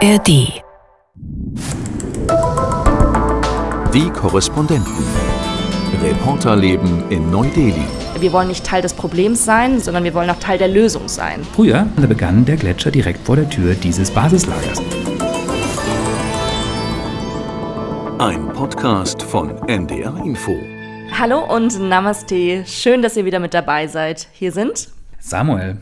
ARD. Die Korrespondenten. Reporterleben in Neu-Delhi. Wir wollen nicht Teil des Problems sein, sondern wir wollen auch Teil der Lösung sein. Früher begann der Gletscher direkt vor der Tür dieses Basislagers. Ein Podcast von NDR Info. Hallo und Namaste. Schön, dass ihr wieder mit dabei seid. Hier sind Samuel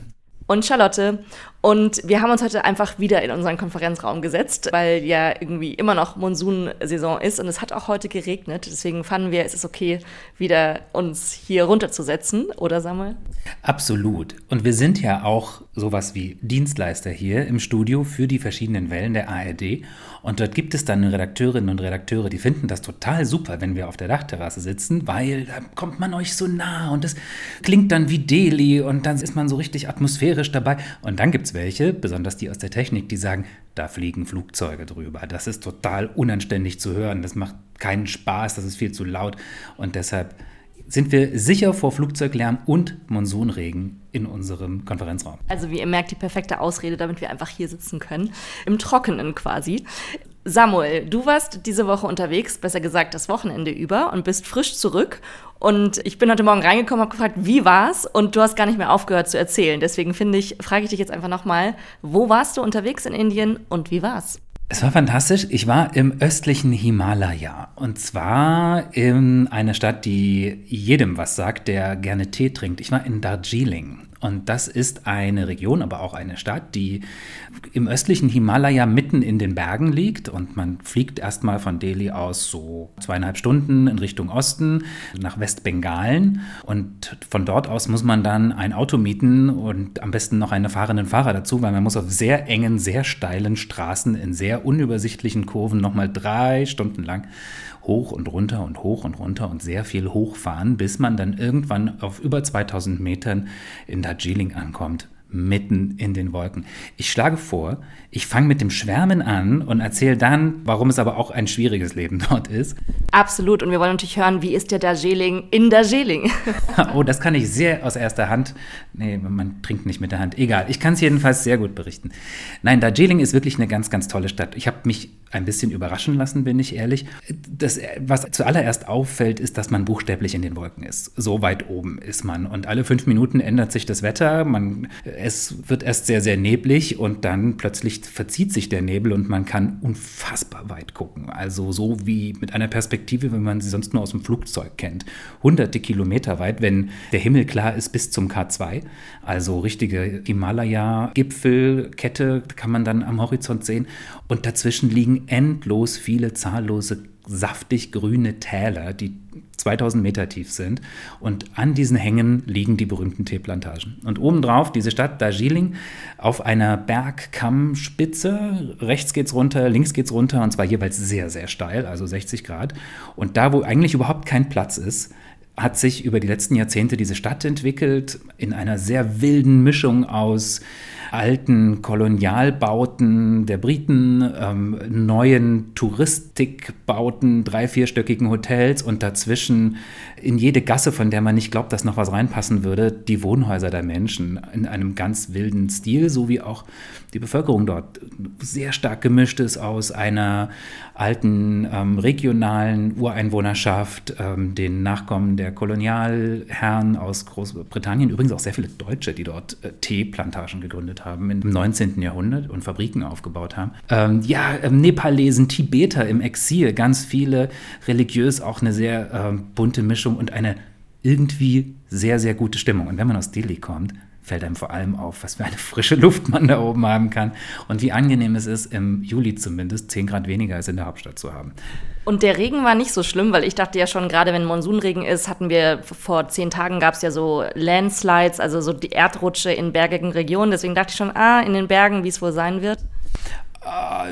und Charlotte. Und wir haben uns heute einfach wieder in unseren Konferenzraum gesetzt, weil ja irgendwie immer noch Monsunsaison ist und es hat auch heute geregnet. Deswegen fanden wir, es ist okay, wieder uns hier runterzusetzen, oder Samuel? Absolut. Und wir sind ja auch sowas wie Dienstleister hier im Studio für die verschiedenen Wellen der ARD. Und dort gibt es dann Redakteurinnen und Redakteure, die finden das total super, wenn wir auf der Dachterrasse sitzen, weil da kommt man euch so nah und das klingt dann wie Delhi und dann ist man so richtig atmosphärisch dabei. Und dann gibt es welche, besonders die aus der Technik, die sagen, da fliegen Flugzeuge drüber. Das ist total unanständig zu hören, das macht keinen Spaß, das ist viel zu laut. Und deshalb sind wir sicher vor Flugzeuglärm und Monsunregen in unserem Konferenzraum. Also wie ihr merkt, die perfekte Ausrede, damit wir einfach hier sitzen können, im Trockenen quasi. Samuel, du warst diese Woche unterwegs, besser gesagt das Wochenende über und bist frisch zurück. Und ich bin heute Morgen reingekommen, habe gefragt, wie war's? Und du hast gar nicht mehr aufgehört zu erzählen. Deswegen frage ich dich jetzt einfach nochmal, wo warst du unterwegs in Indien und wie war's? Es war fantastisch. Ich war im östlichen Himalaya und zwar in einer Stadt, die jedem was sagt, der gerne Tee trinkt. Ich war in Darjeeling und das ist eine Region, aber auch eine Stadt, die im östlichen Himalaya mitten in den Bergen liegt und man fliegt erstmal von Delhi aus so 2,5 Stunden in Richtung Osten nach Westbengalen und von dort aus muss man dann ein Auto mieten und am besten noch einen fahrenden Fahrer dazu, weil man muss auf sehr engen, sehr steilen Straßen in sehr unübersichtlichen Kurven nochmal 3 Stunden lang hoch und runter und hoch und runter und sehr viel hochfahren, bis man dann irgendwann auf über 2000 Metern in Darjeeling ankommt, mitten in den Wolken. Ich schlage vor, ich fange mit dem Schwärmen an und erzähle dann, warum es aber auch ein schwieriges Leben dort ist. Absolut. Und wir wollen natürlich hören, wie ist der Darjeeling in Darjeeling? Oh, das kann ich sehr aus erster Hand. Nee, man trinkt nicht mit der Hand. Egal. Ich kann es jedenfalls sehr gut berichten. Nein, Darjeeling ist wirklich eine ganz, ganz tolle Stadt. Ich habe mich ein bisschen überraschen lassen, bin ich ehrlich. Das, was zuallererst auffällt, ist, dass man buchstäblich in den Wolken ist. So weit oben ist man. Und alle 5 Minuten ändert sich das Wetter. Es wird erst sehr, sehr neblig und dann plötzlich verzieht sich der Nebel und man kann unfassbar weit gucken. Also so wie mit einer Perspektive, wenn man sie sonst nur aus dem Flugzeug kennt. Hunderte Kilometer weit, wenn der Himmel klar ist, bis zum K2. Also richtige Himalaya-Gipfelkette kann man dann am Horizont sehen. Und dazwischen liegen endlos viele zahllose, saftig grüne Täler, die 2000 Meter tief sind und an diesen Hängen liegen die berühmten Teeplantagen. Und obendrauf diese Stadt Darjeeling auf einer Bergkammspitze, rechts geht's runter, links geht's runter und zwar jeweils sehr, sehr steil, also 60 Grad. Und da, wo eigentlich überhaupt kein Platz ist, hat sich über die letzten Jahrzehnte diese Stadt entwickelt, in einer sehr wilden Mischung aus alten Kolonialbauten der Briten, neuen Touristikbauten, 3-, 4-stöckigen Hotels und dazwischen in jede Gasse, von der man nicht glaubt, dass noch was reinpassen würde, die Wohnhäuser der Menschen in einem ganz wilden Stil, so wie auch die Bevölkerung dort sehr stark gemischt ist aus einer alten regionalen Ureinwohnerschaft, den Nachkommen der Kolonialherren aus Großbritannien, übrigens auch sehr viele Deutsche, die dort Teeplantagen gegründet haben im 19. Jahrhundert und Fabriken aufgebaut haben. Nepalesen, Tibeter im Exil, ganz viele, religiös auch eine sehr bunte Mischung und eine irgendwie sehr, sehr gute Stimmung. Und wenn man aus Delhi kommt, fällt einem vor allem auf, was für eine frische Luft man da oben haben kann und wie angenehm es ist, im Juli zumindest 10 Grad weniger als in der Hauptstadt zu haben. Und der Regen war nicht so schlimm, weil ich dachte ja schon, gerade wenn Monsunregen ist, hatten wir vor 10 Tagen gab es ja so Landslides, also so die Erdrutsche in bergigen Regionen. Deswegen dachte ich schon, in den Bergen, wie es wohl sein wird.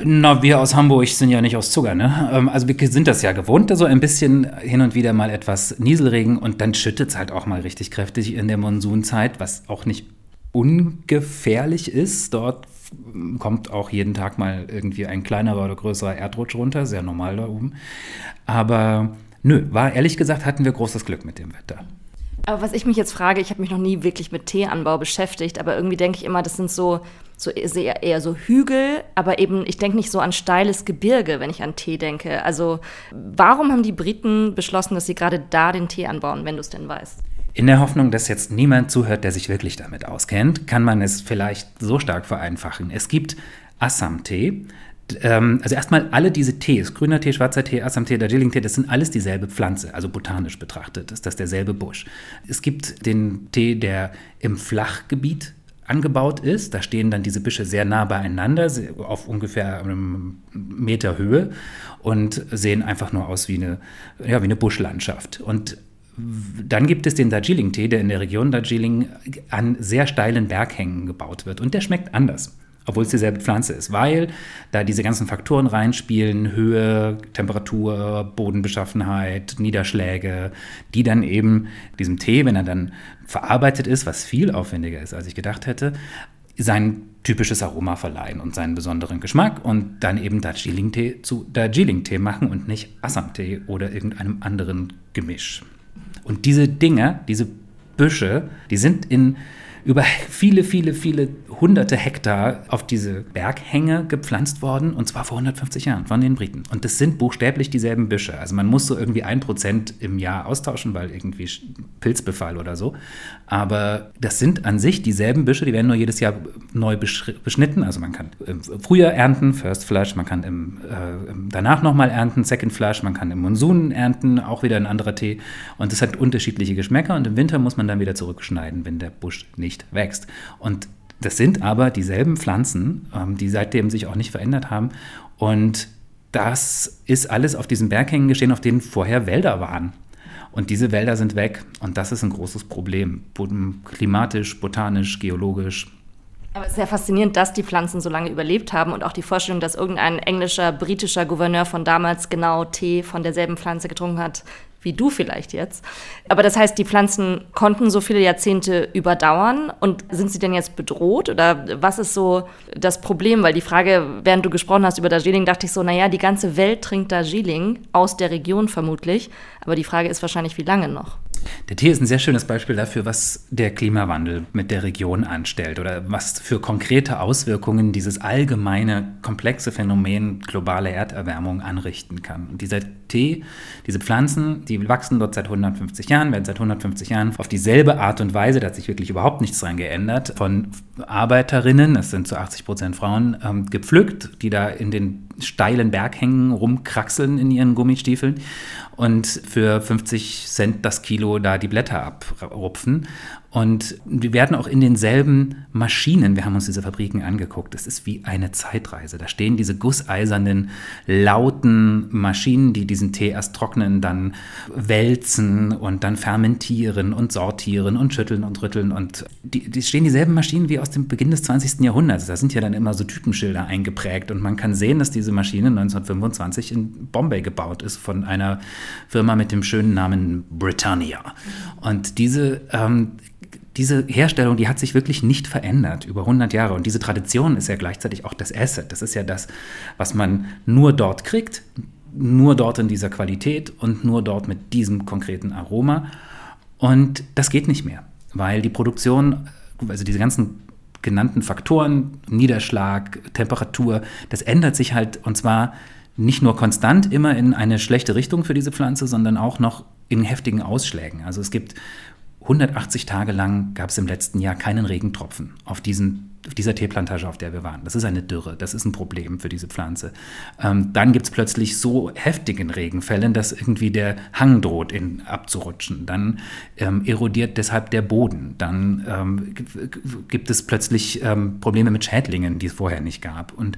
Na, wir aus Hamburg sind ja nicht aus Zucker, ne? Also wir sind das ja gewohnt, so ein bisschen hin und wieder mal etwas Nieselregen und dann schüttet es halt auch mal richtig kräftig in der Monsunzeit, was auch nicht ungefährlich ist. Dort kommt auch jeden Tag mal irgendwie ein kleinerer oder größerer Erdrutsch runter, sehr normal da oben. Aber nö, war ehrlich gesagt, hatten wir großes Glück mit dem Wetter. Aber was ich mich jetzt frage, ich habe mich noch nie wirklich mit Teeanbau beschäftigt, aber irgendwie denke ich immer, das sind so eher so Hügel, aber eben, ich denke nicht so an steiles Gebirge, wenn ich an Tee denke. Also warum haben die Briten beschlossen, dass sie gerade da den Tee anbauen, wenn du es denn weißt? In der Hoffnung, dass jetzt niemand zuhört, der sich wirklich damit auskennt, kann man es vielleicht so stark vereinfachen. Es gibt Assam-Tee. Also erstmal alle diese Tees, grüner Tee, schwarzer Tee, Assam-Tee, Darjeeling-Tee, das sind alles dieselbe Pflanze, also botanisch betrachtet ist das derselbe Busch. Es gibt den Tee, der im Flachgebiet angebaut ist, da stehen dann diese Büsche sehr nah beieinander, auf ungefähr einem Meter Höhe und sehen einfach nur aus wie eine Buschlandschaft. Und dann gibt es den Darjeeling-Tee, der in der Region Darjeeling an sehr steilen Berghängen gebaut wird und der schmeckt anders. Obwohl es dieselbe Pflanze ist, weil da diese ganzen Faktoren reinspielen, Höhe, Temperatur, Bodenbeschaffenheit, Niederschläge, die dann eben diesem Tee, wenn er dann verarbeitet ist, was viel aufwendiger ist, als ich gedacht hätte, sein typisches Aroma verleihen und seinen besonderen Geschmack und dann eben Darjeeling-Tee zu Darjeeling-Tee machen und nicht Assam-Tee oder irgendeinem anderen Gemisch. Und diese Dinger, diese Büsche, die sind über viele, viele, viele hunderte Hektar auf diese Berghänge gepflanzt worden, und zwar vor 150 Jahren von den Briten. Und das sind buchstäblich dieselben Büsche. Also man muss so irgendwie 1% im Jahr austauschen, weil irgendwie Pilzbefall oder so. Aber das sind an sich dieselben Büsche, die werden nur jedes Jahr neu beschnitten. Also man kann im Frühjahr ernten, First Flush, man kann danach nochmal ernten, Second Flush, man kann im Monsun ernten, auch wieder ein anderer Tee. Und das hat unterschiedliche Geschmäcker und im Winter muss man dann wieder zurückschneiden, wenn der Busch nicht wächst. Und das sind aber dieselben Pflanzen, die seitdem sich auch nicht verändert haben. Und das ist alles auf diesen Berghängen geschehen, auf denen vorher Wälder waren. Und diese Wälder sind weg. Und das ist ein großes Problem. Klimatisch, botanisch, geologisch. Aber es ist sehr faszinierend, dass die Pflanzen so lange überlebt haben. Und auch die Vorstellung, dass irgendein englischer, britischer Gouverneur von damals genau Tee von derselben Pflanze getrunken hat, wie du vielleicht jetzt. Aber das heißt, die Pflanzen konnten so viele Jahrzehnte überdauern und sind sie denn jetzt bedroht oder was ist so das Problem? Weil die Frage, während du gesprochen hast über Darjeeling, dachte ich so, naja, die ganze Welt trinkt Darjeeling, aus der Region vermutlich, aber die Frage ist wahrscheinlich, wie lange noch? Der Tee ist ein sehr schönes Beispiel dafür, was der Klimawandel mit der Region anstellt oder was für konkrete Auswirkungen dieses allgemeine, komplexe Phänomen globale Erderwärmung anrichten kann. Und dieser Tee, diese Pflanzen, die wachsen dort seit 150 Jahren, werden seit 150 Jahren auf dieselbe Art und Weise, da hat sich wirklich überhaupt nichts dran geändert, von Arbeiterinnen, das sind zu 80% Frauen, gepflückt, die da in den steilen Berghängen rumkraxeln in ihren Gummistiefeln und für 50 Cent das Kilo da die Blätter abrupfen. Und die werden auch in denselben Maschinen, wir haben uns diese Fabriken angeguckt, das ist wie eine Zeitreise. Da stehen diese gusseisernen, lauten Maschinen, die diesen Tee erst trocknen, dann wälzen und dann fermentieren und sortieren und schütteln und rütteln. Und die stehen dieselben Maschinen wie aus dem Beginn des 20. Jahrhunderts. Da sind ja dann immer so Typenschilder eingeprägt. Und man kann sehen, dass diese Maschine 1925 in Bombay gebaut ist von einer Firma mit dem schönen Namen Britannia. Und diese Herstellung, die hat sich wirklich nicht verändert über 100 Jahre. Und diese Tradition ist ja gleichzeitig auch das Asset. Das ist ja das, was man nur dort kriegt, nur dort in dieser Qualität und nur dort mit diesem konkreten Aroma. Und das geht nicht mehr, weil die Produktion, also diese ganzen genannten Faktoren, Niederschlag, Temperatur, das ändert sich halt und zwar nicht nur konstant immer in eine schlechte Richtung für diese Pflanze, sondern auch noch in heftigen Ausschlägen. Also es gibt 180 Tage lang gab es im letzten Jahr keinen Regentropfen auf dieser Teeplantage, auf der wir waren. Das ist eine Dürre, das ist ein Problem für diese Pflanze. Dann gibt es plötzlich so heftigen Regenfällen, dass irgendwie der Hang droht abzurutschen. Dann erodiert deshalb der Boden. Dann gibt es plötzlich Probleme mit Schädlingen, die es vorher nicht gab. Und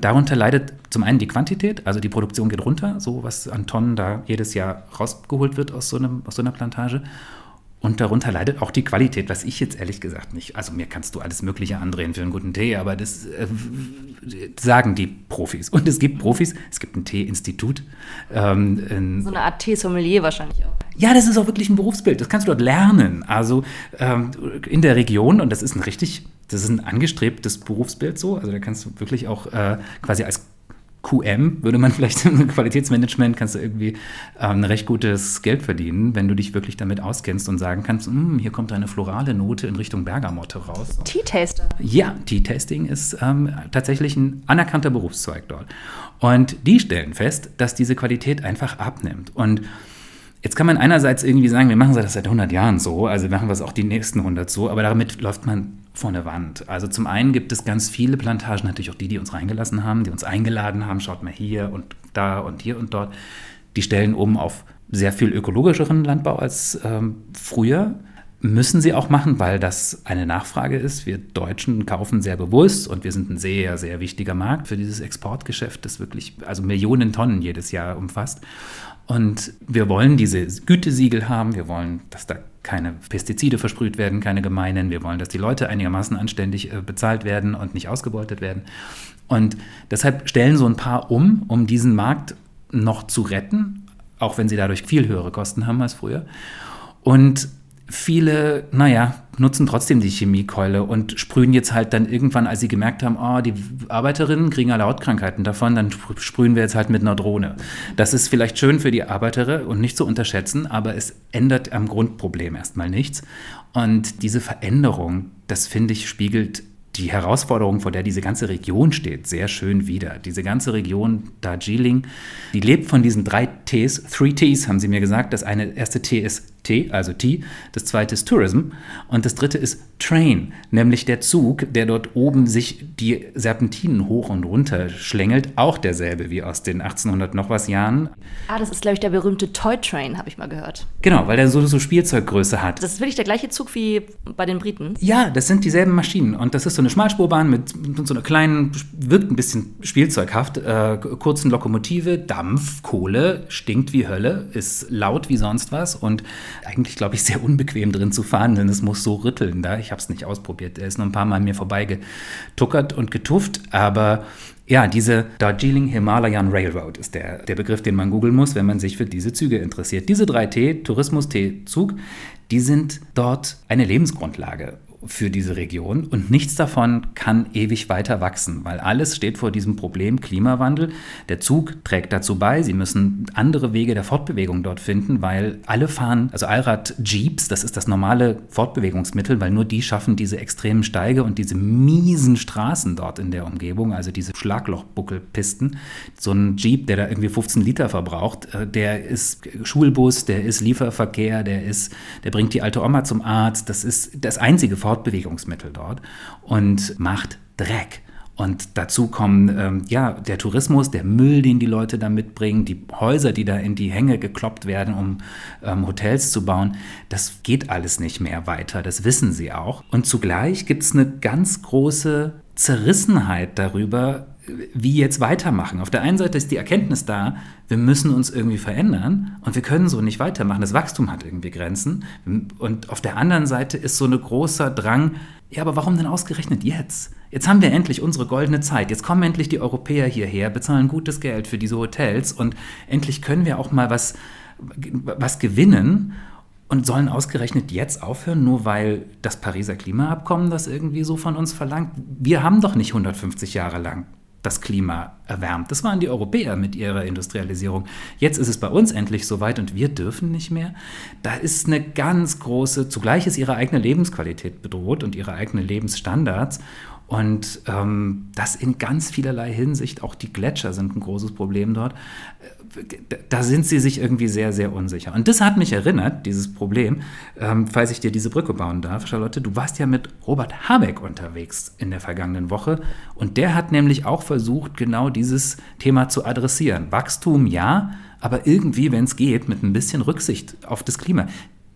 darunter leidet zum einen die Quantität, also die Produktion geht runter, so was an Tonnen da jedes Jahr rausgeholt wird aus so einer Plantage. Und darunter leidet auch die Qualität, was ich jetzt ehrlich gesagt nicht, also mir kannst du alles Mögliche andrehen für einen guten Tee, aber das sagen die Profis. Und es gibt Profis, es gibt ein Tee-Institut. So eine Art Tee-Sommelier wahrscheinlich auch. Ja, das ist auch wirklich ein Berufsbild, das kannst du dort lernen. Also in der Region, und das ist ein angestrebtes Berufsbild so, also da kannst du wirklich auch quasi als QM, würde man vielleicht im Qualitätsmanagement, kannst du irgendwie ein recht gutes Geld verdienen, wenn du dich wirklich damit auskennst und sagen kannst, hier kommt eine florale Note in Richtung Bergamotte raus. Tea Taster. Ja, Tea Tasting ist tatsächlich ein anerkannter Berufszweig dort. Und die stellen fest, dass diese Qualität einfach abnimmt. Und jetzt kann man einerseits irgendwie sagen, wir machen das seit 100 Jahren so, also machen wir es auch die nächsten 100 so, aber damit läuft man vor eine Wand. Also zum einen gibt es ganz viele Plantagen, natürlich auch die, die uns reingelassen haben, die uns eingeladen haben, schaut mal hier und da und hier und dort. Die stellen um auf sehr viel ökologischeren Landbau als früher. Müssen sie auch machen, weil das eine Nachfrage ist. Wir Deutschen kaufen sehr bewusst und wir sind ein sehr, sehr wichtiger Markt für dieses Exportgeschäft, das wirklich also Millionen Tonnen jedes Jahr umfasst. Und wir wollen diese Gütesiegel haben, wir wollen, dass da keine Pestizide versprüht werden, keine gemeinen, wir wollen, dass die Leute einigermaßen anständig bezahlt werden und nicht ausgebeutet werden. Und deshalb stellen so ein paar um diesen Markt noch zu retten, auch wenn sie dadurch viel höhere Kosten haben als früher. Und viele, nutzen trotzdem die Chemiekeule und sprühen jetzt halt dann irgendwann, als sie gemerkt haben, die Arbeiterinnen kriegen alle Hautkrankheiten davon, dann sprühen wir jetzt halt mit einer Drohne. Das ist vielleicht schön für die Arbeiter und nicht zu unterschätzen, aber es ändert am Grundproblem erstmal nichts. Und diese Veränderung, das finde ich, spiegelt die Herausforderung, vor der diese ganze Region steht, sehr schön wider. Diese ganze Region Darjeeling, die lebt von diesen 3 Ts, 3 Ts haben sie mir gesagt. Das erste T ist T, also T, das zweite ist Tourism und das dritte ist Train, nämlich der Zug, der dort oben sich die Serpentinen hoch und runter schlängelt, auch derselbe wie aus den 1800 noch was Jahren. Das ist, glaube ich, der berühmte Toy Train, habe ich mal gehört. Genau, weil der so Spielzeuggröße hat. Das ist wirklich der gleiche Zug wie bei den Briten? Ja, das sind dieselben Maschinen und das ist so eine Schmalspurbahn mit so einer kleinen, wirkt ein bisschen spielzeughaft, kurzen Lokomotive, Dampf, Kohle, stinkt wie Hölle, ist laut wie sonst was und eigentlich, glaube ich, sehr unbequem drin zu fahren, denn es muss so rütteln da. Ich habe es nicht ausprobiert, er ist nur ein paar Mal mir vorbeigetuckert und getufft, aber ja, diese Darjeeling Himalayan Railroad ist der Begriff, den man googeln muss, wenn man sich für diese Züge interessiert. Diese 3 T, Tourismus, T, Zug, die sind dort eine Lebensgrundlage für diese Region und nichts davon kann ewig weiter wachsen, weil alles steht vor diesem Problem Klimawandel. Der Zug trägt dazu bei, sie müssen andere Wege der Fortbewegung dort finden, weil alle fahren, also Allrad-Jeeps, das ist das normale Fortbewegungsmittel, weil nur die schaffen diese extremen Steige und diese miesen Straßen dort in der Umgebung, also diese Schlaglochbuckelpisten. So ein Jeep, der da irgendwie 15 Liter verbraucht, der ist Schulbus, der ist Lieferverkehr, der bringt die alte Oma zum Arzt, das ist das einzige Fortbewegungsmittel dort und macht Dreck. Und dazu kommen der Tourismus, der Müll, den die Leute da mitbringen, die Häuser, die da in die Hänge gekloppt werden, um Hotels zu bauen. Das geht alles nicht mehr weiter, das wissen sie auch. Und zugleich gibt es eine ganz große Zerrissenheit darüber, wie jetzt weitermachen. Auf der einen Seite ist die Erkenntnis da, wir müssen uns irgendwie verändern und wir können so nicht weitermachen. Das Wachstum hat irgendwie Grenzen. Und auf der anderen Seite ist so ein großer Drang, ja, aber warum denn ausgerechnet jetzt? Jetzt haben wir endlich unsere goldene Zeit. Jetzt kommen endlich die Europäer hierher, bezahlen gutes Geld für diese Hotels und endlich können wir auch mal was gewinnen und sollen ausgerechnet jetzt aufhören, nur weil das Pariser Klimaabkommen das irgendwie so von uns verlangt. Wir haben doch nicht 150 Jahre lang das Klima erwärmt. Das waren die Europäer mit ihrer Industrialisierung. Jetzt ist es bei uns endlich soweit und wir dürfen nicht mehr. Da ist eine ganz große, zugleich ist ihre eigene Lebensqualität bedroht und ihre eigenen Lebensstandards. Und das in ganz vielerlei Hinsicht, auch die Gletscher sind ein großes Problem dort. Da sind sie sich irgendwie sehr, sehr unsicher. Und das hat mich erinnert, dieses Problem, falls ich dir diese Brücke bauen darf, Charlotte, du warst ja mit Robert Habeck unterwegs in der vergangenen Woche und der hat nämlich auch versucht, genau dieses Thema zu adressieren. Wachstum ja, aber irgendwie, wenn es geht, mit ein bisschen Rücksicht auf das Klima.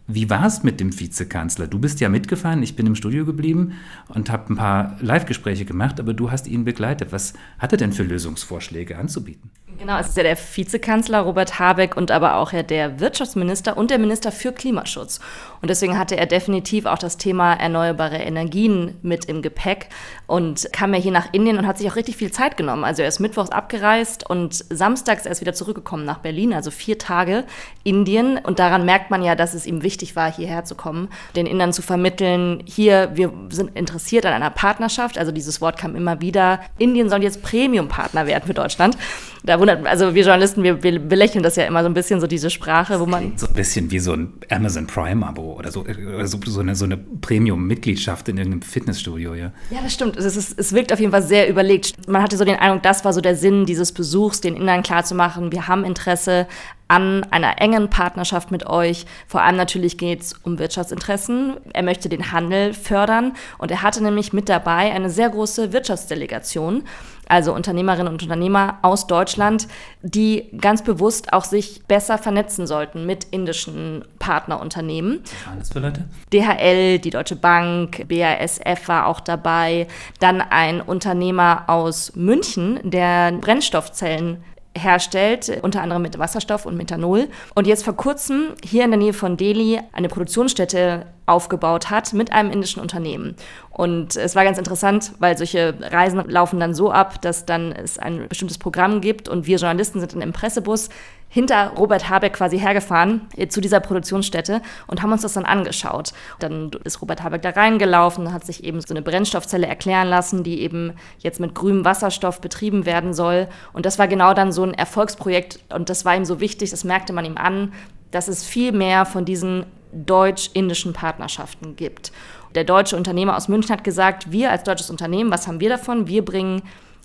Wie war es mit dem Vizekanzler? Du bist ja mitgefahren, ich bin im Studio geblieben und habe ein paar Live-Gespräche gemacht, aber du hast ihn begleitet. Was hat er denn für Lösungsvorschläge anzubieten? Genau, es ist ja der Vizekanzler Robert Habeck und aber auch ja der Wirtschaftsminister und der Minister für Klimaschutz. Und deswegen hatte er definitiv auch das Thema erneuerbare Energien mit im Gepäck und kam ja hier nach Indien und hat sich auch richtig viel Zeit genommen. Also er ist mittwochs abgereist und samstags erst wieder zurückgekommen nach Berlin, also 4 Tage Indien. Und daran merkt man ja, dass es ihm wichtig wichtig war, hierher zu kommen, den Indern zu vermitteln, hier, wir sind interessiert an einer Partnerschaft, also dieses Wort kam immer wieder, Indien soll jetzt Premium-Partner werden für Deutschland. Da wundert, also wir Journalisten, wir belächeln das ja immer so ein bisschen, so diese Sprache, wo man... So ein bisschen wie so ein Amazon Prime-Abo oder so eine Premium-Mitgliedschaft in irgendeinem Fitnessstudio, ja. Ja, das stimmt. Es wirkt auf jeden Fall sehr überlegt. Man hatte so den Eindruck, das war so der Sinn dieses Besuchs, den Indern klarzumachen, wir haben Interesse an einer engen Partnerschaft mit euch. Vor allem natürlich geht es um Wirtschaftsinteressen. Er möchte den Handel fördern und er hatte nämlich mit dabei eine sehr große Wirtschaftsdelegation, also Unternehmerinnen und Unternehmer aus Deutschland, die ganz bewusst auch sich besser vernetzen sollten mit indischen Partnerunternehmen. Was waren das für Leute? DHL, die Deutsche Bank, BASF war auch dabei. Dann ein Unternehmer aus München, der Brennstoffzellen herstellt, unter anderem mit Wasserstoff und Methanol. Und jetzt vor kurzem hier in der Nähe von Delhi eine Produktionsstätte aufgebaut hat mit einem indischen Unternehmen. Und es war ganz interessant, weil solche Reisen laufen dann so ab, dass dann es ein bestimmtes Programm gibt und wir Journalisten sind dann im Pressebus hinter Robert Habeck quasi hergefahren zu dieser Produktionsstätte und haben uns das dann angeschaut. Dann ist Robert Habeck da reingelaufen, hat sich eben so eine Brennstoffzelle erklären lassen, die eben jetzt mit grünem Wasserstoff betrieben werden soll. Und das war genau dann so ein Erfolgsprojekt und das war ihm so wichtig, das merkte man ihm an, dass es viel mehr von diesen deutsch-indischen Partnerschaften gibt. Der deutsche Unternehmer aus München hat gesagt, wir als deutsches Unternehmen, was haben wir davon? Wir bringen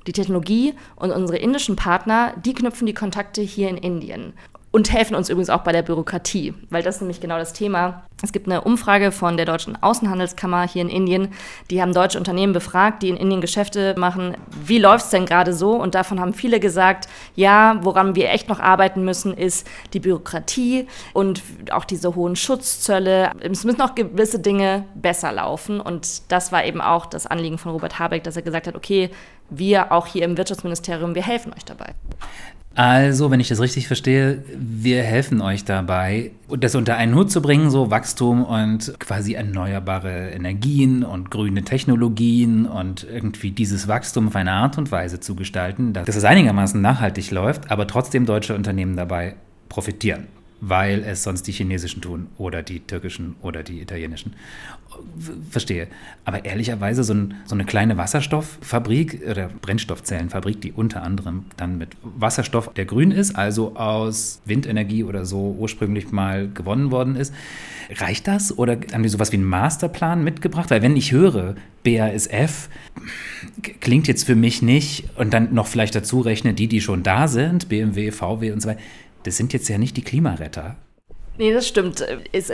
die Technologie und unsere indischen Partner, die knüpfen die Kontakte hier in Indien und helfen uns übrigens auch bei der Bürokratie, weil das ist nämlich genau das Thema. Es gibt eine Umfrage von der Deutschen Außenhandelskammer hier in Indien, die haben deutsche Unternehmen befragt, die in Indien Geschäfte machen, wie läuft's denn gerade so? Und davon haben viele gesagt, ja, woran wir echt noch arbeiten müssen, ist die Bürokratie und auch diese hohen Schutzzölle. Es müssen noch gewisse Dinge besser laufen und das war eben auch das Anliegen von Robert Habeck, dass er gesagt hat, okay, wir auch hier im Wirtschaftsministerium, wir helfen euch dabei. Also, wenn ich das richtig verstehe, wir helfen euch dabei, das unter einen Hut zu bringen, so Wachstum und quasi erneuerbare Energien und grüne Technologien und irgendwie dieses Wachstum auf eine Art und Weise zu gestalten, dass es einigermaßen nachhaltig läuft, aber trotzdem deutsche Unternehmen dabei profitieren, weil es sonst die chinesischen tun oder die türkischen oder die italienischen. Verstehe. Aber ehrlicherweise so eine kleine Wasserstofffabrik oder Brennstoffzellenfabrik, die unter anderem dann mit Wasserstoff, der grün ist, also aus Windenergie oder so ursprünglich mal gewonnen worden ist. Reicht das? Oder haben die sowas wie einen Masterplan mitgebracht? Weil wenn ich höre, BASF klingt jetzt für mich nicht und dann noch vielleicht dazu rechne, die schon da sind, BMW, VW und so weiter, das sind jetzt ja nicht die Klimaretter. Nee, das stimmt.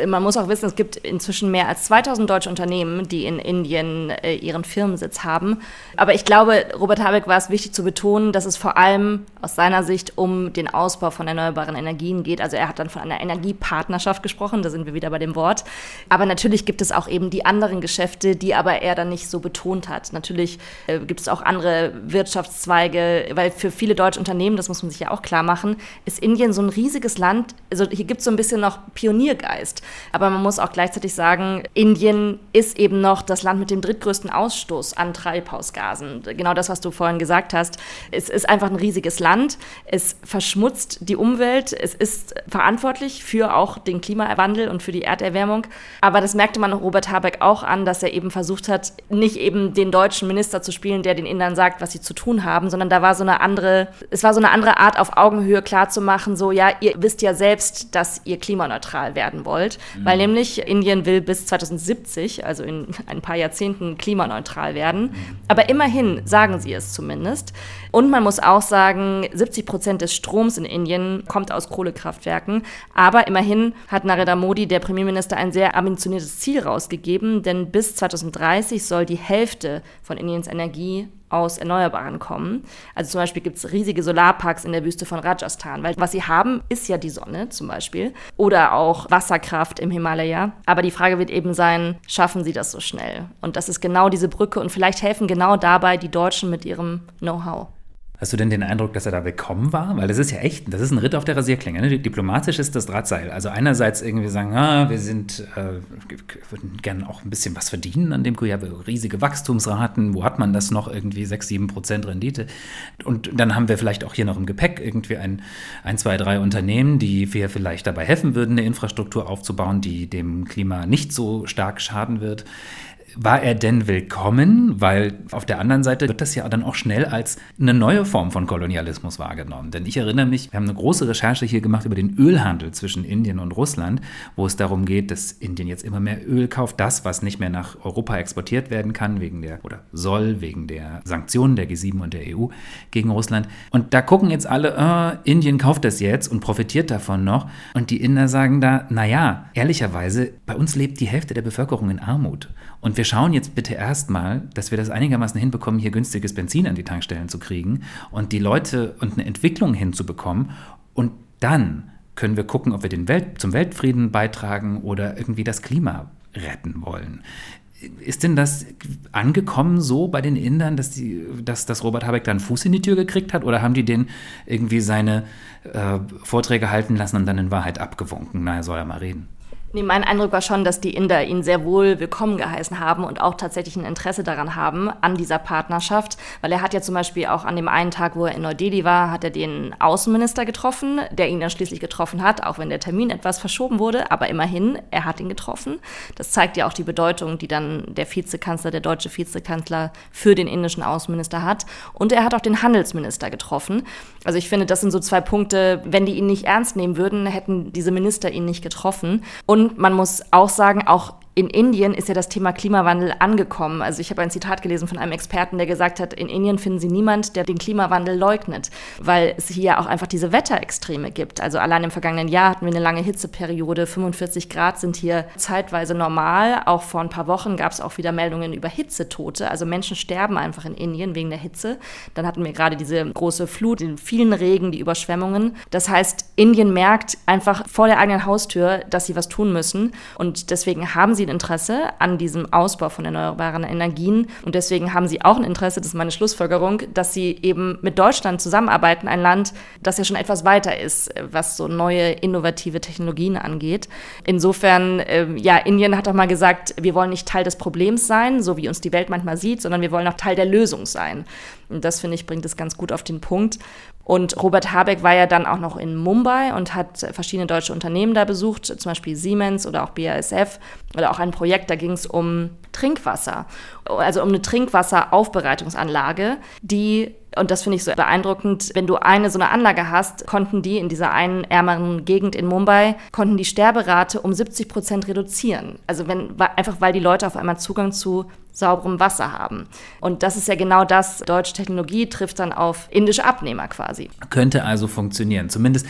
Man muss auch wissen, es gibt inzwischen mehr als 2000 deutsche Unternehmen, die in Indien ihren Firmensitz haben. Aber ich glaube, Robert Habeck war es wichtig zu betonen, dass es vor allem aus seiner Sicht um den Ausbau von erneuerbaren Energien geht. Also er hat dann von einer Energiepartnerschaft gesprochen, da sind wir wieder bei dem Wort. Aber natürlich gibt es auch eben die anderen Geschäfte, die aber er dann nicht so betont hat. Natürlich gibt es auch andere Wirtschaftszweige, weil für viele deutsche Unternehmen, das muss man sich ja auch klar machen, ist Indien so ein riesiges Land. Also hier gibt es so ein bisschen noch Pioniergeist. Aber man muss auch gleichzeitig sagen, Indien ist eben noch das Land mit dem drittgrößten Ausstoß an Treibhausgasen. Genau das, was du vorhin gesagt hast. Es ist einfach ein riesiges Land. Es verschmutzt die Umwelt. Es ist verantwortlich für auch den Klimawandel und für die Erderwärmung. Aber das merkte man Robert Habeck auch an, dass er eben versucht hat, nicht eben den deutschen Minister zu spielen, der den Indern sagt, was sie zu tun haben, sondern da war so eine andere Art, auf Augenhöhe klarzumachen, so ja, ihr wisst ja selbst, dass ihr klimaneutral werden wollt, weil nämlich Indien will bis 2070, also in ein paar Jahrzehnten, klimaneutral werden. Aber immerhin sagen sie es zumindest. Und man muss auch sagen, 70% des Stroms in Indien kommt aus Kohlekraftwerken. Aber immerhin hat Narendra Modi, der Premierminister, ein sehr ambitioniertes Ziel rausgegeben, denn bis 2030 soll die Hälfte von Indiens Energie aus Erneuerbaren kommen. Also zum Beispiel gibt es riesige Solarparks in der Wüste von Rajasthan, weil was sie haben, ist ja die Sonne zum Beispiel oder auch Wasserkraft im Himalaya. Aber die Frage wird eben sein, schaffen sie das so schnell? Und das ist genau diese Brücke und vielleicht helfen genau dabei die Deutschen mit ihrem Know-how. Hast du denn den Eindruck, dass er da willkommen war? Weil das ist ja echt, das ist ein Ritt auf der Rasierklinge. Ne? Diplomatisch ist das Drahtseil. Also einerseits irgendwie sagen, wir sind, würden gerne auch ein bisschen was verdienen an dem, ja, riesige Wachstumsraten, wo hat man das noch, irgendwie 6-7% Rendite. Und dann haben wir vielleicht auch hier noch im Gepäck irgendwie ein, zwei, drei Unternehmen, die wir vielleicht dabei helfen würden, eine Infrastruktur aufzubauen, die dem Klima nicht so stark schaden wird. War er denn willkommen? Weil auf der anderen Seite wird das ja dann auch schnell als eine neue Form von Kolonialismus wahrgenommen. Denn ich erinnere mich, wir haben eine große Recherche hier gemacht über den Ölhandel zwischen Indien und Russland, wo es darum geht, dass Indien jetzt immer mehr Öl kauft, das, was nicht mehr nach Europa exportiert werden kann, wegen der Sanktionen der G7 und der EU gegen Russland. Und da gucken jetzt alle, Indien kauft das jetzt und profitiert davon noch. Und die Inder sagen da, naja, ehrlicherweise, bei uns lebt die Hälfte der Bevölkerung in Armut. Und wir schauen jetzt bitte erstmal, dass wir das einigermaßen hinbekommen, hier günstiges Benzin an die Tankstellen zu kriegen und die Leute und eine Entwicklung hinzubekommen. Und dann können wir gucken, ob wir zum Weltfrieden beitragen oder irgendwie das Klima retten wollen. Ist denn das angekommen so bei den Indern, dass Robert Habeck da einen Fuß in die Tür gekriegt hat? Oder haben die den irgendwie seine Vorträge halten lassen und dann in Wahrheit abgewunken? Na, er soll ja mal reden. Nee, mein Eindruck war schon, dass die Inder ihn sehr wohl willkommen geheißen haben und auch tatsächlich ein Interesse daran haben, an dieser Partnerschaft. Weil er hat ja zum Beispiel auch an dem einen Tag, wo er in Neu-Delhi war, hat er den Außenminister getroffen, der ihn dann schließlich getroffen hat, auch wenn der Termin etwas verschoben wurde. Aber immerhin, er hat ihn getroffen. Das zeigt ja auch die Bedeutung, die dann der deutsche Vizekanzler für den indischen Außenminister hat. Und er hat auch den Handelsminister getroffen. Also ich finde, das sind so zwei Punkte. Wenn die ihn nicht ernst nehmen würden, hätten diese Minister ihn nicht getroffen. Und man muss auch sagen, auch in Indien ist ja das Thema Klimawandel angekommen. Also ich habe ein Zitat gelesen von einem Experten, der gesagt hat, in Indien finden sie niemand, der den Klimawandel leugnet, weil es hier auch einfach diese Wetterextreme gibt. Also allein im vergangenen Jahr hatten wir eine lange Hitzeperiode. 45 Grad sind hier zeitweise normal. Auch vor ein paar Wochen gab es auch wieder Meldungen über Hitzetote. Also Menschen sterben einfach in Indien wegen der Hitze. Dann hatten wir gerade diese große Flut, den vielen Regen, die Überschwemmungen. Das heißt, Indien merkt einfach vor der eigenen Haustür, dass sie was tun müssen. Und deswegen haben sie ein Interesse an diesem Ausbau von erneuerbaren Energien. Und deswegen haben sie auch ein Interesse, das ist meine Schlussfolgerung, dass sie eben mit Deutschland zusammenarbeiten, ein Land, das ja schon etwas weiter ist, was so neue, innovative Technologien angeht. Insofern, Indien hat auch mal gesagt, wir wollen nicht Teil des Problems sein, so wie uns die Welt manchmal sieht, sondern wir wollen auch Teil der Lösung sein. Und das, finde ich, bringt es ganz gut auf den Punkt. Und Robert Habeck war ja dann auch noch in Mumbai und hat verschiedene deutsche Unternehmen da besucht, zum Beispiel Siemens oder auch BASF oder auch ein Projekt, da ging es um Trinkwasser, also um eine Trinkwasseraufbereitungsanlage, die, und das finde ich so beeindruckend, wenn du eine so eine Anlage hast, konnten die in dieser einen ärmeren Gegend in Mumbai, konnten die Sterberate um 70% reduzieren. Also einfach weil die Leute auf einmal Zugang zu sauberem Wasser haben. Und das ist ja genau das. Deutsche Technologie trifft dann auf indische Abnehmer quasi. Könnte also funktionieren. Zumindest,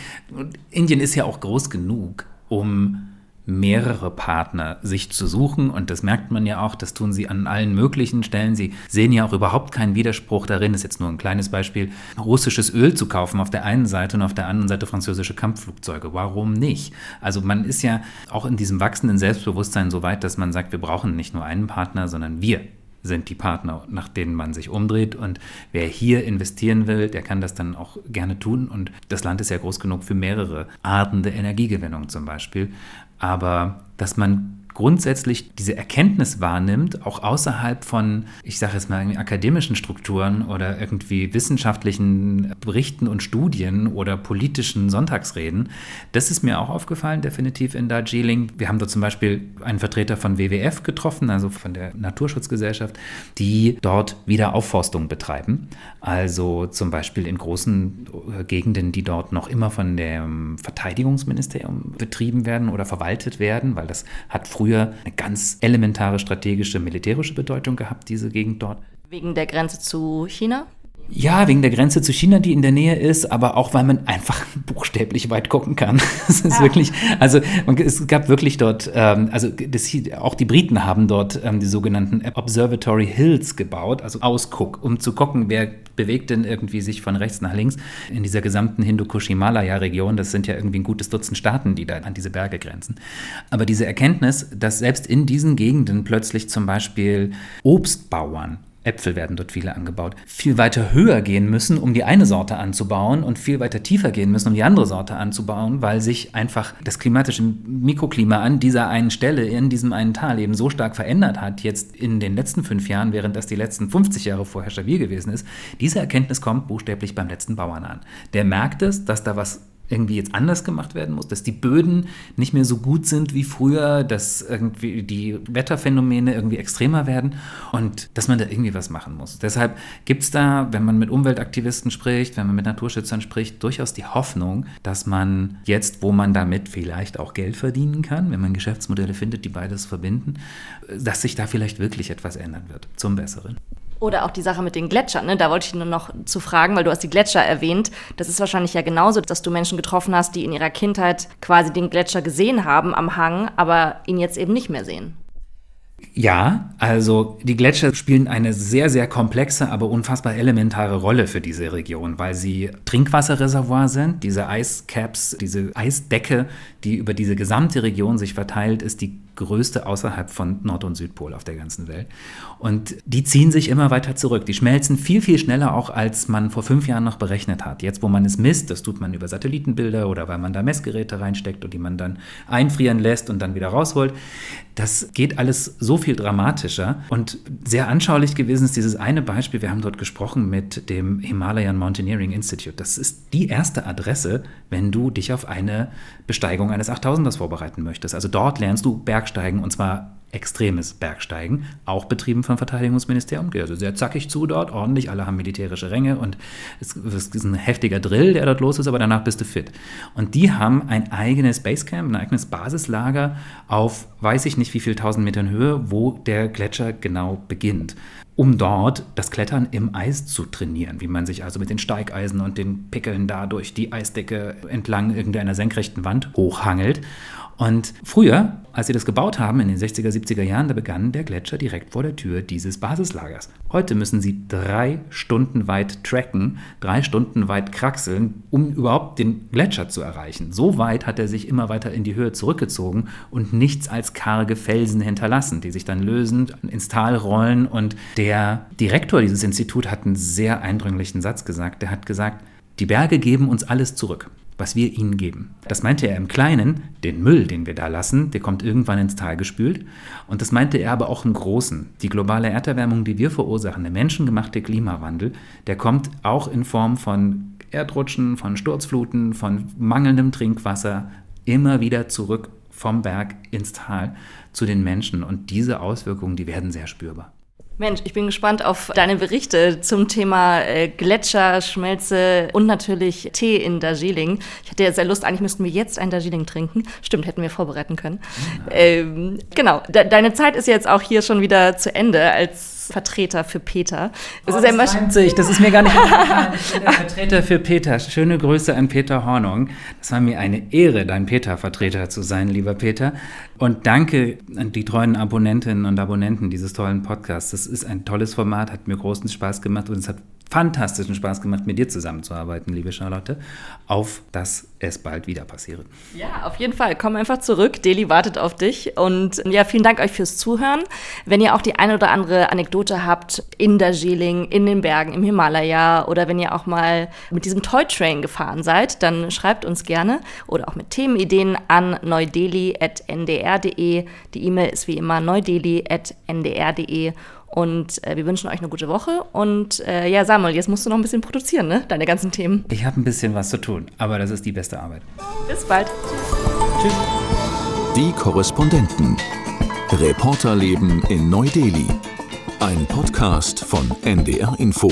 Indien ist ja auch groß genug, um mehrere Partner sich zu suchen. Und das merkt man ja auch, das tun sie an allen möglichen Stellen. Sie sehen ja auch überhaupt keinen Widerspruch darin, das ist jetzt nur ein kleines Beispiel, russisches Öl zu kaufen auf der einen Seite und auf der anderen Seite französische Kampfflugzeuge. Warum nicht? Also man ist ja auch in diesem wachsenden Selbstbewusstsein so weit, dass man sagt, wir brauchen nicht nur einen Partner, sondern wir sind die Partner, nach denen man sich umdreht. Und wer hier investieren will, der kann das dann auch gerne tun. Und das Land ist ja groß genug für mehrere Arten der Energiegewinnung zum Beispiel. Aber dass man grundsätzlich diese Erkenntnis wahrnimmt, auch außerhalb von, ich sage jetzt mal, akademischen Strukturen oder irgendwie wissenschaftlichen Berichten und Studien oder politischen Sonntagsreden, das ist mir auch aufgefallen, definitiv in Darjeeling. Wir haben da zum Beispiel einen Vertreter von WWF getroffen, also von der Naturschutzgesellschaft, die dort Wiederaufforstung betreiben. Also zum Beispiel in großen Gegenden, die dort noch immer von dem Verteidigungsministerium betrieben werden oder verwaltet werden, weil das hat früher eine ganz elementare strategische, militärische Bedeutung gehabt, diese Gegend dort. Wegen der Grenze zu China? Ja, wegen der Grenze zu China, die in der Nähe ist, aber auch, weil man einfach buchstäblich weit gucken kann. Es ist wirklich, also es gab wirklich dort, auch die Briten haben dort die sogenannten Observatory Hills gebaut, also Ausguck, um zu gucken, wer bewegt denn irgendwie sich von rechts nach links in dieser gesamten Hindukusch-Himalaya-Region. Das sind ja irgendwie ein gutes Dutzend Staaten, die da an diese Berge grenzen. Aber diese Erkenntnis, dass selbst in diesen Gegenden plötzlich zum Beispiel Obstbauern Äpfel werden dort viele angebaut, viel weiter höher gehen müssen, um die eine Sorte anzubauen und viel weiter tiefer gehen müssen, um die andere Sorte anzubauen, weil sich einfach das klimatische Mikroklima an dieser einen Stelle, in diesem einen Tal eben so stark verändert hat, jetzt in den letzten 5 Jahren, während das die letzten 50 Jahre vorher stabil gewesen ist. Diese Erkenntnis kommt buchstäblich beim letzten Bauern an. Der merkt es, dass da was irgendwie jetzt anders gemacht werden muss, dass die Böden nicht mehr so gut sind wie früher, dass irgendwie die Wetterphänomene irgendwie extremer werden und dass man da irgendwie was machen muss. Deshalb gibt es da, wenn man mit Umweltaktivisten spricht, wenn man mit Naturschützern spricht, durchaus die Hoffnung, dass man jetzt, wo man damit vielleicht auch Geld verdienen kann, wenn man Geschäftsmodelle findet, die beides verbinden, dass sich da vielleicht wirklich etwas ändern wird zum Besseren. Oder auch die Sache mit den Gletschern, ne? Da wollte ich nur noch zu fragen, weil du hast die Gletscher erwähnt. Das ist wahrscheinlich ja genauso, dass du Menschen getroffen hast, die in ihrer Kindheit quasi den Gletscher gesehen haben am Hang, aber ihn jetzt eben nicht mehr sehen. Ja, also die Gletscher spielen eine sehr, sehr komplexe, aber unfassbar elementare Rolle für diese Region, weil sie Trinkwasserreservoir sind. Diese Eiscaps, diese Eisdecke, die über diese gesamte Region sich verteilt, ist die größte außerhalb von Nord- und Südpol auf der ganzen Welt. Und die ziehen sich immer weiter zurück. Die schmelzen viel, viel schneller auch, als man vor 5 Jahren noch berechnet hat. Jetzt, wo man es misst, das tut man über Satellitenbilder oder weil man da Messgeräte reinsteckt und die man dann einfrieren lässt und dann wieder rausholt. Das geht alles so viel dramatischer. Und sehr anschaulich gewesen ist dieses eine Beispiel. Wir haben dort gesprochen mit dem Himalayan Mountaineering Institute. Das ist die erste Adresse, wenn du dich auf eine Besteigung eines 8000ers vorbereiten möchtest. Also dort lernst du Bergsteigen, und zwar extremes Bergsteigen, auch betrieben vom Verteidigungsministerium. Geht also sehr zackig zu dort, ordentlich, alle haben militärische Ränge und es ist ein heftiger Drill, der dort los ist, aber danach bist du fit. Und die haben ein eigenes Basecamp, ein eigenes Basislager auf weiß ich nicht wie viel 1000 Metern Höhe, wo der Gletscher genau beginnt, um dort das Klettern im Eis zu trainieren, wie man sich also mit den Steigeisen und den Pickeln da durch die Eisdecke entlang irgendeiner senkrechten Wand hochhangelt. Und früher, als sie das gebaut haben, in den 60er, 70er Jahren, da begann der Gletscher direkt vor der Tür dieses Basislagers. Heute müssen sie 3 Stunden weit tracken, 3 Stunden weit kraxeln, um überhaupt den Gletscher zu erreichen. So weit hat er sich immer weiter in die Höhe zurückgezogen und nichts als karge Felsen hinterlassen, die sich dann lösen, ins Tal rollen. Und der Direktor dieses Instituts hat einen sehr eindringlichen Satz gesagt. Der hat gesagt, die Berge geben uns alles zurück, was wir ihnen geben. Das meinte er im Kleinen, den Müll, den wir da lassen, der kommt irgendwann ins Tal gespült. Und das meinte er aber auch im Großen. Die globale Erderwärmung, die wir verursachen, der menschengemachte Klimawandel, der kommt auch in Form von Erdrutschen, von Sturzfluten, von mangelndem Trinkwasser immer wieder zurück vom Berg ins Tal zu den Menschen. Und diese Auswirkungen, die werden sehr spürbar. Mensch, ich bin gespannt auf deine Berichte zum Thema Gletscher, Schmelze und natürlich Tee in Darjeeling. Ich hatte ja sehr Lust, eigentlich müssten wir jetzt ein Darjeeling trinken. Stimmt, hätten wir vorbereiten können. Ja. Genau, deine Zeit ist jetzt auch hier schon wieder zu Ende als Vertreter für Peter. Das ist ja immer das ist mir gar nicht egal. Ich bin der Vertreter für Peter. Schöne Grüße an Peter Hornung. Das war mir eine Ehre, dein Peter-Vertreter zu sein, lieber Peter. Und danke an die treuen Abonnentinnen und Abonnenten dieses tollen Podcasts. Das ist ein tolles Format, hat mir großen Spaß gemacht und es hat fantastischen Spaß gemacht, mit dir zusammenzuarbeiten, liebe Charlotte, auf dass es bald wieder passiert. Ja, auf jeden Fall. Komm einfach zurück. Deli wartet auf dich. Und ja, vielen Dank euch fürs Zuhören. Wenn ihr auch die eine oder andere Anekdote habt in Darjeeling, in den Bergen, im Himalaya oder wenn ihr auch mal mit diesem Toy-Train gefahren seid, dann schreibt uns gerne oder auch mit Themenideen an neudeli@ndr.de. Die E-Mail ist wie immer neudeli@ndr.de. Und wir wünschen euch eine gute Woche. Und ja, Samuel, jetzt musst du noch ein bisschen produzieren, ne? Deine ganzen Themen. Ich habe ein bisschen was zu tun, aber das ist die beste Arbeit. Bis bald. Tschüss. Die Korrespondenten. Reporterleben in Neu-Delhi. Ein Podcast von NDR Info.